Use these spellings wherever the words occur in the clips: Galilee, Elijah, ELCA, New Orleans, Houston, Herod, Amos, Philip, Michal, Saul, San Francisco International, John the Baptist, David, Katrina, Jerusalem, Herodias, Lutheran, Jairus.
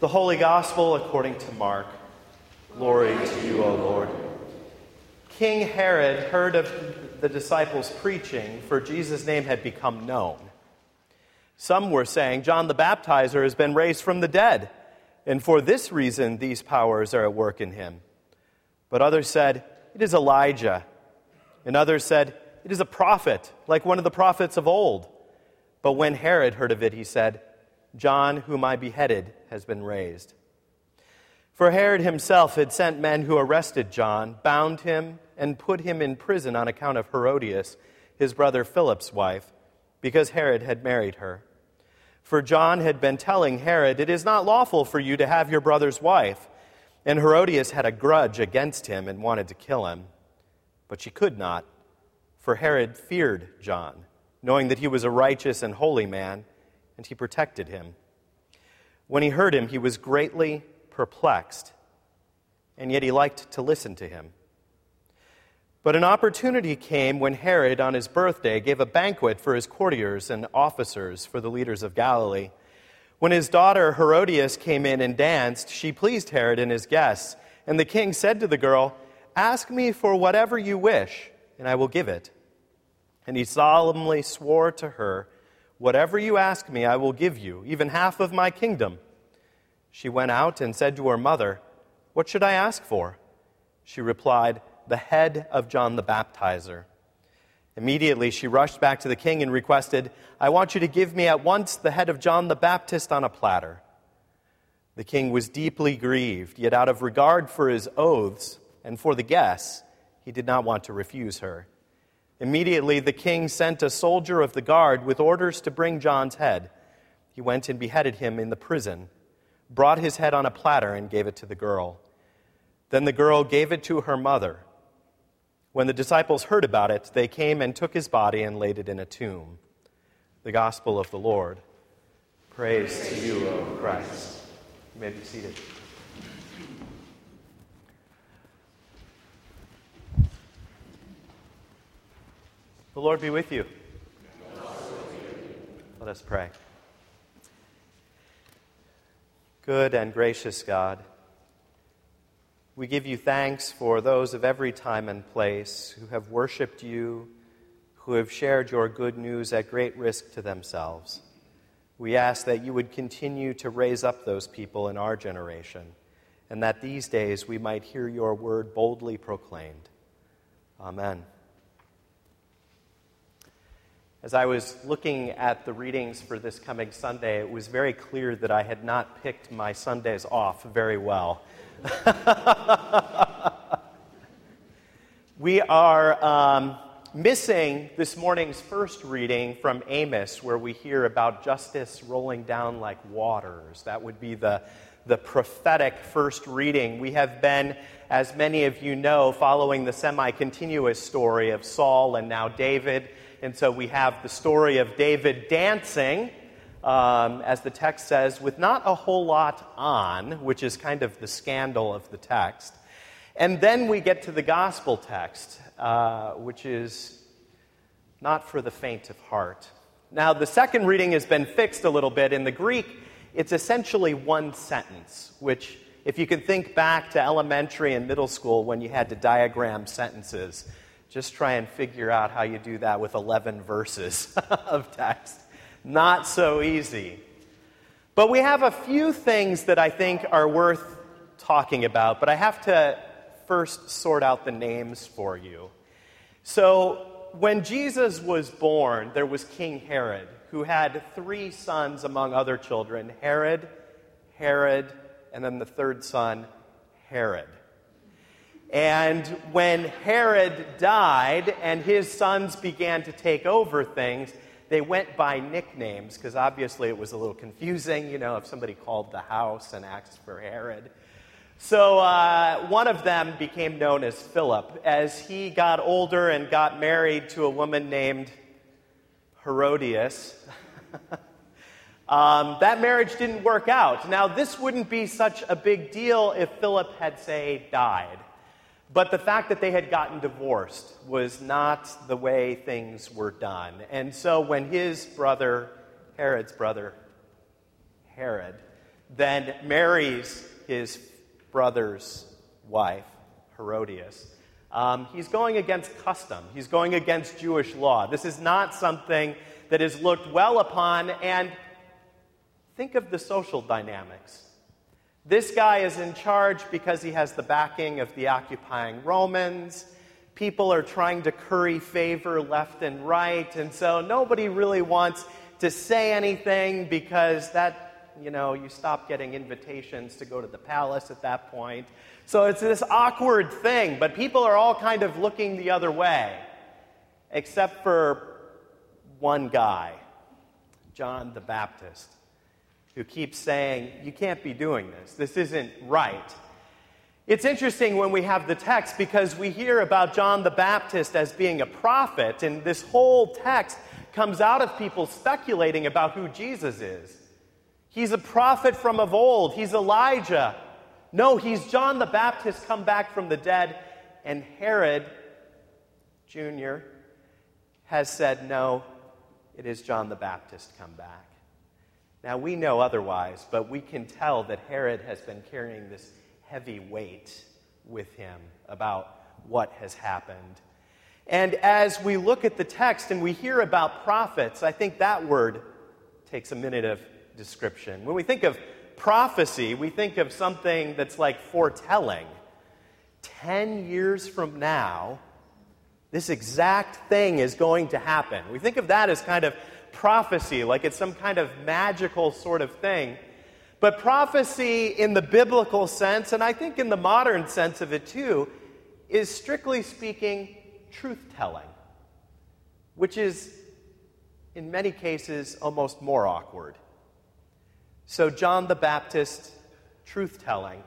The Holy Gospel according to Mark. Glory to you, O Lord. King Herod heard of the disciples preaching, for Jesus' name had become known. Some were saying, John the Baptizer has been raised from the dead, and for this reason these powers are at work in him. But others said, it is Elijah. And others said, it is a prophet, like one of the prophets of old. But when Herod heard of it, he said, John, whom I beheaded, has been raised. For Herod himself had sent men who arrested John, bound him, and put him in prison on account of Herodias, his brother Philip's wife, because Herod had married her. For John had been telling Herod, it is not lawful for you to have your brother's wife. And Herodias had a grudge against him and wanted to kill him. But she could not, for Herod feared John, knowing that he was a righteous and holy man, and he protected him. When he heard him, he was greatly perplexed, and yet he liked to listen to him. But an opportunity came when Herod, on his birthday, gave a banquet for his courtiers and officers, for the leaders of Galilee. When his daughter Herodias came in and danced, she pleased Herod and his guests. And the king said to the girl, ask me for whatever you wish, and I will give it. And he solemnly swore to her, whatever you ask me, I will give you, even half of my kingdom. She went out and said to her mother, what should I ask for? She replied, the head of John the Baptizer. Immediately she rushed back to the king and requested, I want you to give me at once the head of John the Baptist on a platter. The king was deeply grieved, yet out of regard for his oaths and for the guests, he did not want to refuse her. Immediately the king sent a soldier of the guard with orders to bring John's head. He went and beheaded him in the prison, brought his head on a platter, and gave it to the girl. Then the girl gave it to her mother. When the disciples heard about it, they came and took his body and laid it in a tomb. The Gospel of the Lord. Praise to you, O Christ. You may be seated. The Lord be with you. Let us pray. Good and gracious God, we give you thanks for those of every time and place who have worshiped you, who have shared your good news at great risk to themselves. We ask that you would continue to raise up those people in our generation, and that these days we might hear your word boldly proclaimed. Amen. As I was looking at the readings for this coming Sunday, it was very clear that I had not picked my Sundays off very well. We are missing this morning's first reading from Amos, where we hear about justice rolling down like waters. That would be the prophetic first reading. We have been, as many of you know, following the semi-continuous story of Saul and now David. And so we have the story of David dancing, as the text says, with not a whole lot on, which is kind of the scandal of the text. And then we get to the gospel text, which is not for the faint of heart. Now, the second reading has been fixed a little bit. In the Greek, it's essentially one sentence, which, if you can think back to elementary and middle school when you had to diagram sentences, just try and figure out how you do that with 11 verses of text. Not so easy. But we have a few things that I think are worth talking about, but I have to first sort out the names for you. So when Jesus was born, there was King Herod, who had 3 sons among other children, Herod, and then the third son, Herod. And when Herod died and his sons began to take over things, they went by nicknames, because obviously it was a little confusing, if somebody called the house and asked for Herod. So one of them became known as Philip. As he got older and got married to a woman named Herodias, that marriage didn't work out. Now, this wouldn't be such a big deal if Philip had, say, died. But the fact that they had gotten divorced was not the way things were done. And so when his brother, Herod's brother, Herod, then marries his brother's wife, Herodias. He's going against custom. He's going against Jewish law. This is not something that is looked well upon. And think of the social dynamics. This guy is in charge because he has the backing of the occupying Romans. People are trying to curry favor left and right. And so nobody really wants to say anything because that, you know, you stop getting invitations to go to the palace at that point. So it's this awkward thing, but people are all kind of looking the other way, except for one guy, John the Baptist, who keeps saying, you can't be doing this. This isn't right. It's interesting when we have the text because we hear about John the Baptist as being a prophet, and this whole text comes out of people speculating about who Jesus is. He's a prophet from of old. He's Elijah. No, he's John the Baptist come back from the dead. And Herod Jr. has said, no, it is John the Baptist come back. Now, we know otherwise, but we can tell that Herod has been carrying this heavy weight with him about what has happened. And as we look at the text and we hear about prophets, I think that word takes a minute of description. When we think of prophecy, we think of something that's like foretelling. 10 years from now, this exact thing is going to happen. We think of that as kind of prophecy, like it's some kind of magical sort of thing. But prophecy in the biblical sense, and I think in the modern sense of it too, is strictly speaking truth-telling, which is in many cases almost more awkward. So John the Baptist, truth-telling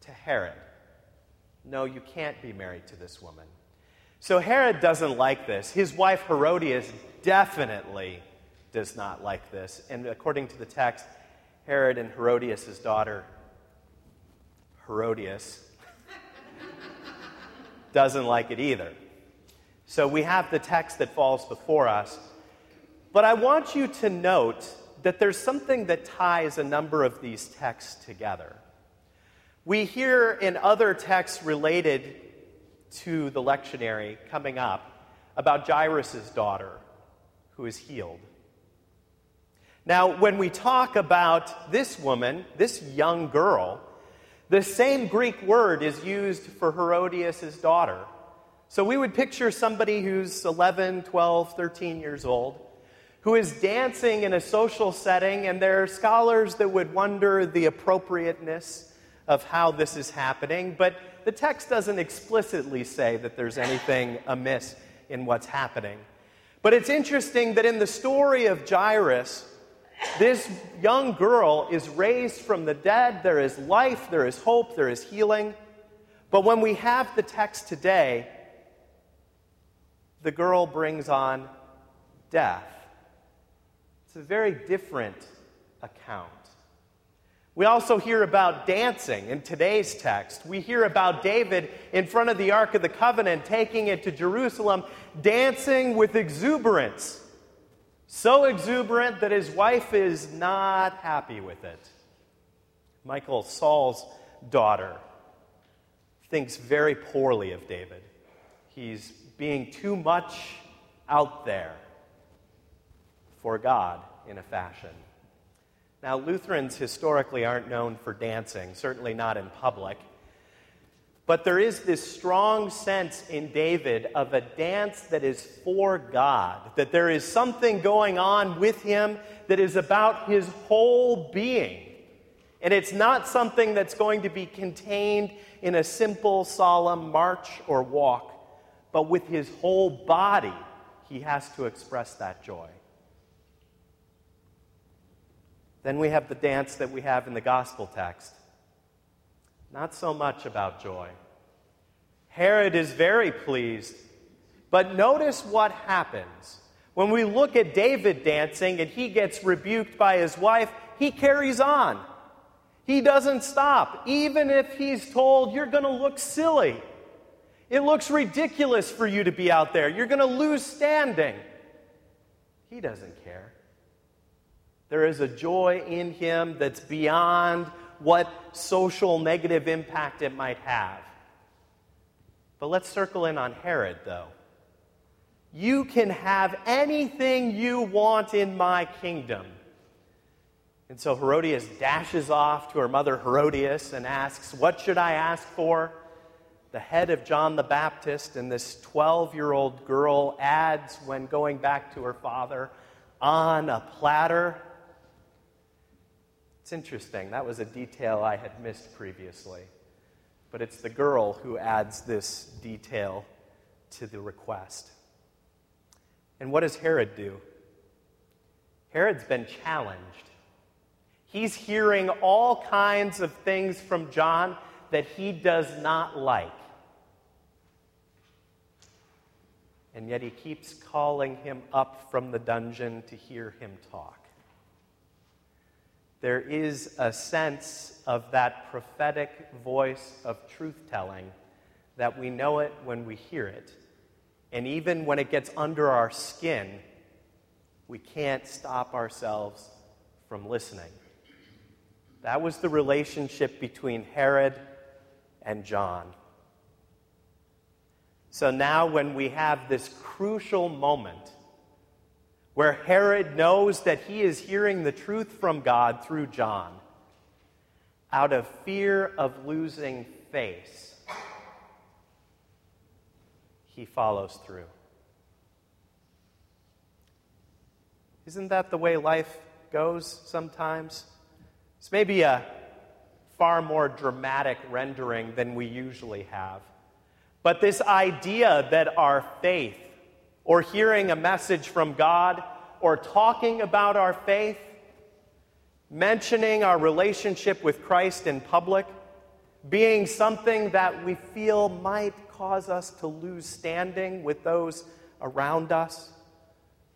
to Herod. No, you can't be married to this woman. So Herod doesn't like this. His wife Herodias definitely does not like this. And according to the text, Herod and Herodias' daughter, Herodias, doesn't like it either. So we have the text that falls before us. But I want you to note that there's something that ties a number of these texts together. We hear in other texts related to the lectionary coming up about Jairus' daughter who is healed. Now, when we talk about this woman, this young girl, the same Greek word is used for Herodias' daughter. So we would picture somebody who's 11, 12, 13 years old, who is dancing in a social setting, and there are scholars that would wonder the appropriateness of how this is happening, but the text doesn't explicitly say that there's anything amiss in what's happening. But it's interesting that in the story of Jairus, this young girl is raised from the dead. There is life, there is hope, there is healing. But when we have the text today, the girl brings on death. It's a very different account. We also hear about dancing in today's text. We hear about David in front of the Ark of the Covenant, taking it to Jerusalem, dancing with exuberance. So exuberant that his wife is not happy with it. Michal, Saul's daughter, thinks very poorly of David. He's being too much out there for God, in a fashion. Now, Lutherans historically aren't known for dancing, certainly not in public. But there is this strong sense in David of a dance that is for God, that there is something going on with him that is about his whole being. And it's not something that's going to be contained in a simple, solemn march or walk, but with his whole body, he has to express that joy. Then we have the dance that we have in the gospel text. Not so much about joy. Herod is very pleased, but notice what happens. When we look at David dancing and he gets rebuked by his wife, he carries on. He doesn't stop, even if he's told, you're going to look silly. It looks ridiculous for you to be out there. You're going to lose standing. He doesn't care. There is a joy in him that's beyond what social negative impact it might have. But let's circle in on Herod, though. You can have anything you want in my kingdom. And so Herodias dashes off to her mother Herodias and asks, what should I ask for? The head of John the Baptist, and this 12-year-old girl adds, when going back to her father, on a platter. It's interesting. That was a detail I had missed previously. But it's the girl who adds this detail to the request. And what does Herod do? Herod's been challenged. He's hearing all kinds of things from John that he does not like. And yet he keeps calling him up from the dungeon to hear him talk. There is a sense of that prophetic voice of truth-telling that we know it when we hear it. And even when it gets under our skin, we can't stop ourselves from listening. That was the relationship between Herod and John. So now when we have this crucial moment where Herod knows that he is hearing the truth from God through John, out of fear of losing face, he follows through. Isn't that the way life goes sometimes? It's maybe a far more dramatic rendering than we usually have. But this idea that our faith, or hearing a message from God, or talking about our faith, mentioning our relationship with Christ in public, being something that we feel might cause us to lose standing with those around us,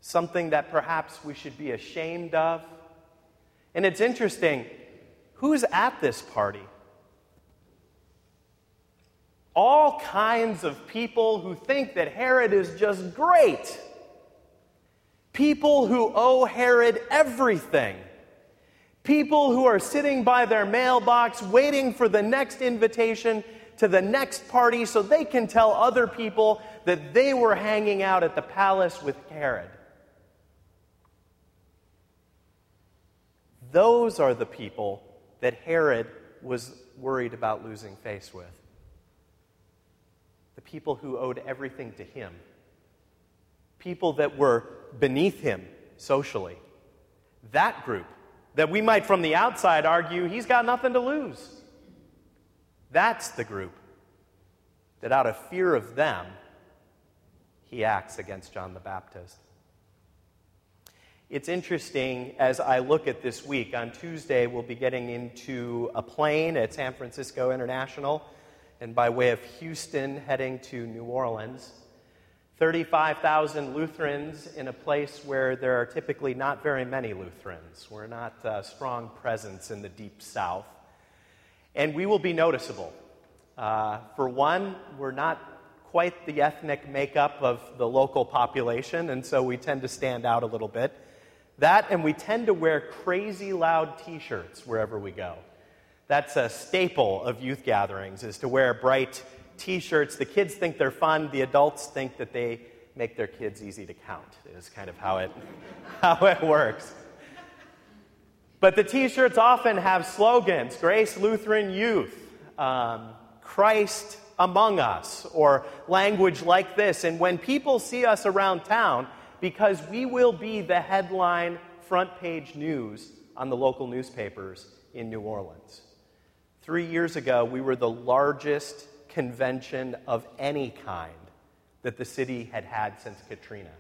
something that perhaps we should be ashamed of. And it's interesting, who's at this party? All kinds of people who think that Herod is just great. People who owe Herod everything. People who are sitting by their mailbox waiting for the next invitation to the next party so they can tell other people that they were hanging out at the palace with Herod. Those are the people that Herod was worried about losing face with. The people who owed everything to him. People that were beneath him socially. That group that we might from the outside argue he's got nothing to lose. That's the group that out of fear of them, he acts against John the Baptist. It's interesting as I look at this week. On Tuesday, we'll be getting into a plane at San Francisco International, and by way of Houston, heading to New Orleans. 35,000 Lutherans in a place where there are typically not very many Lutherans. We're not a strong presence in the deep south. And we will be noticeable. For one, we're not quite the ethnic makeup of the local population, and so we tend to stand out a little bit. That, and we tend to wear crazy loud t-shirts wherever we go. That's a staple of youth gatherings, is to wear bright t-shirts. The kids think they're fun. The adults think that they make their kids easy to count, is kind of how it works. But the t-shirts often have slogans, Grace Lutheran Youth, Christ Among Us, or language like this. And when people see us around town, because we will be the headline front page news on the local newspapers in New Orleans. 3 years ago, we were the largest convention of any kind that the city had had since Katrina.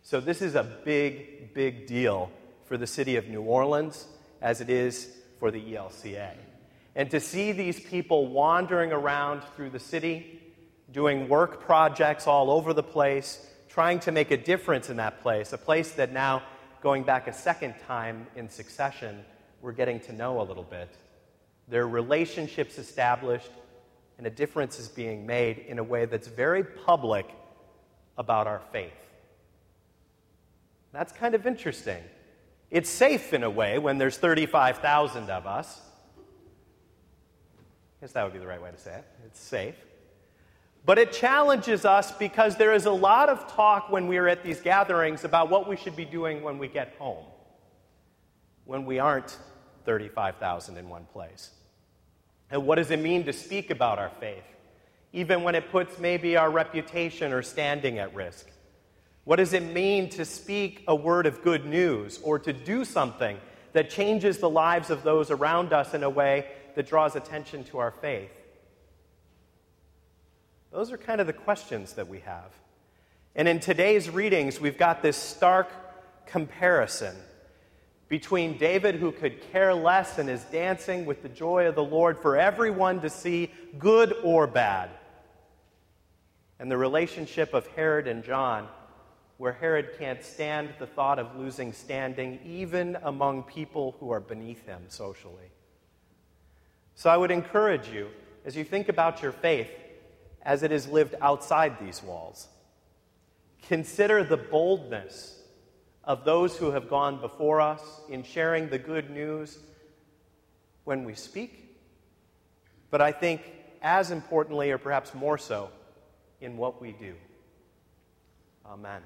So this is a big, big deal for the city of New Orleans, as it is for the ELCA. And to see these people wandering around through the city, doing work projects all over the place, trying to make a difference in that place, a place that now, going back a second time in succession, we're getting to know a little bit. Their relationships established, and a difference is being made in a way that's very public about our faith. That's kind of interesting. It's safe in a way when there's 35,000 of us. I guess that would be the right way to say it. It's safe. But it challenges us because there is a lot of talk when we are at these gatherings about what we should be doing when we get home, when we aren't 35,000 in one place. And what does it mean to speak about our faith, even when it puts maybe our reputation or standing at risk? What does it mean to speak a word of good news or to do something that changes the lives of those around us in a way that draws attention to our faith? Those are kind of the questions that we have. And in today's readings, we've got this stark comparison between David, who could care less and is dancing with the joy of the Lord for everyone to see, good or bad, and the relationship of Herod and John, where Herod can't stand the thought of losing standing even among people who are beneath him socially. So I would encourage you, as you think about your faith as it is lived outside these walls, consider the boldness of those who have gone before us in sharing the good news when we speak, but I think as importantly, or perhaps more so, in what we do. Amen.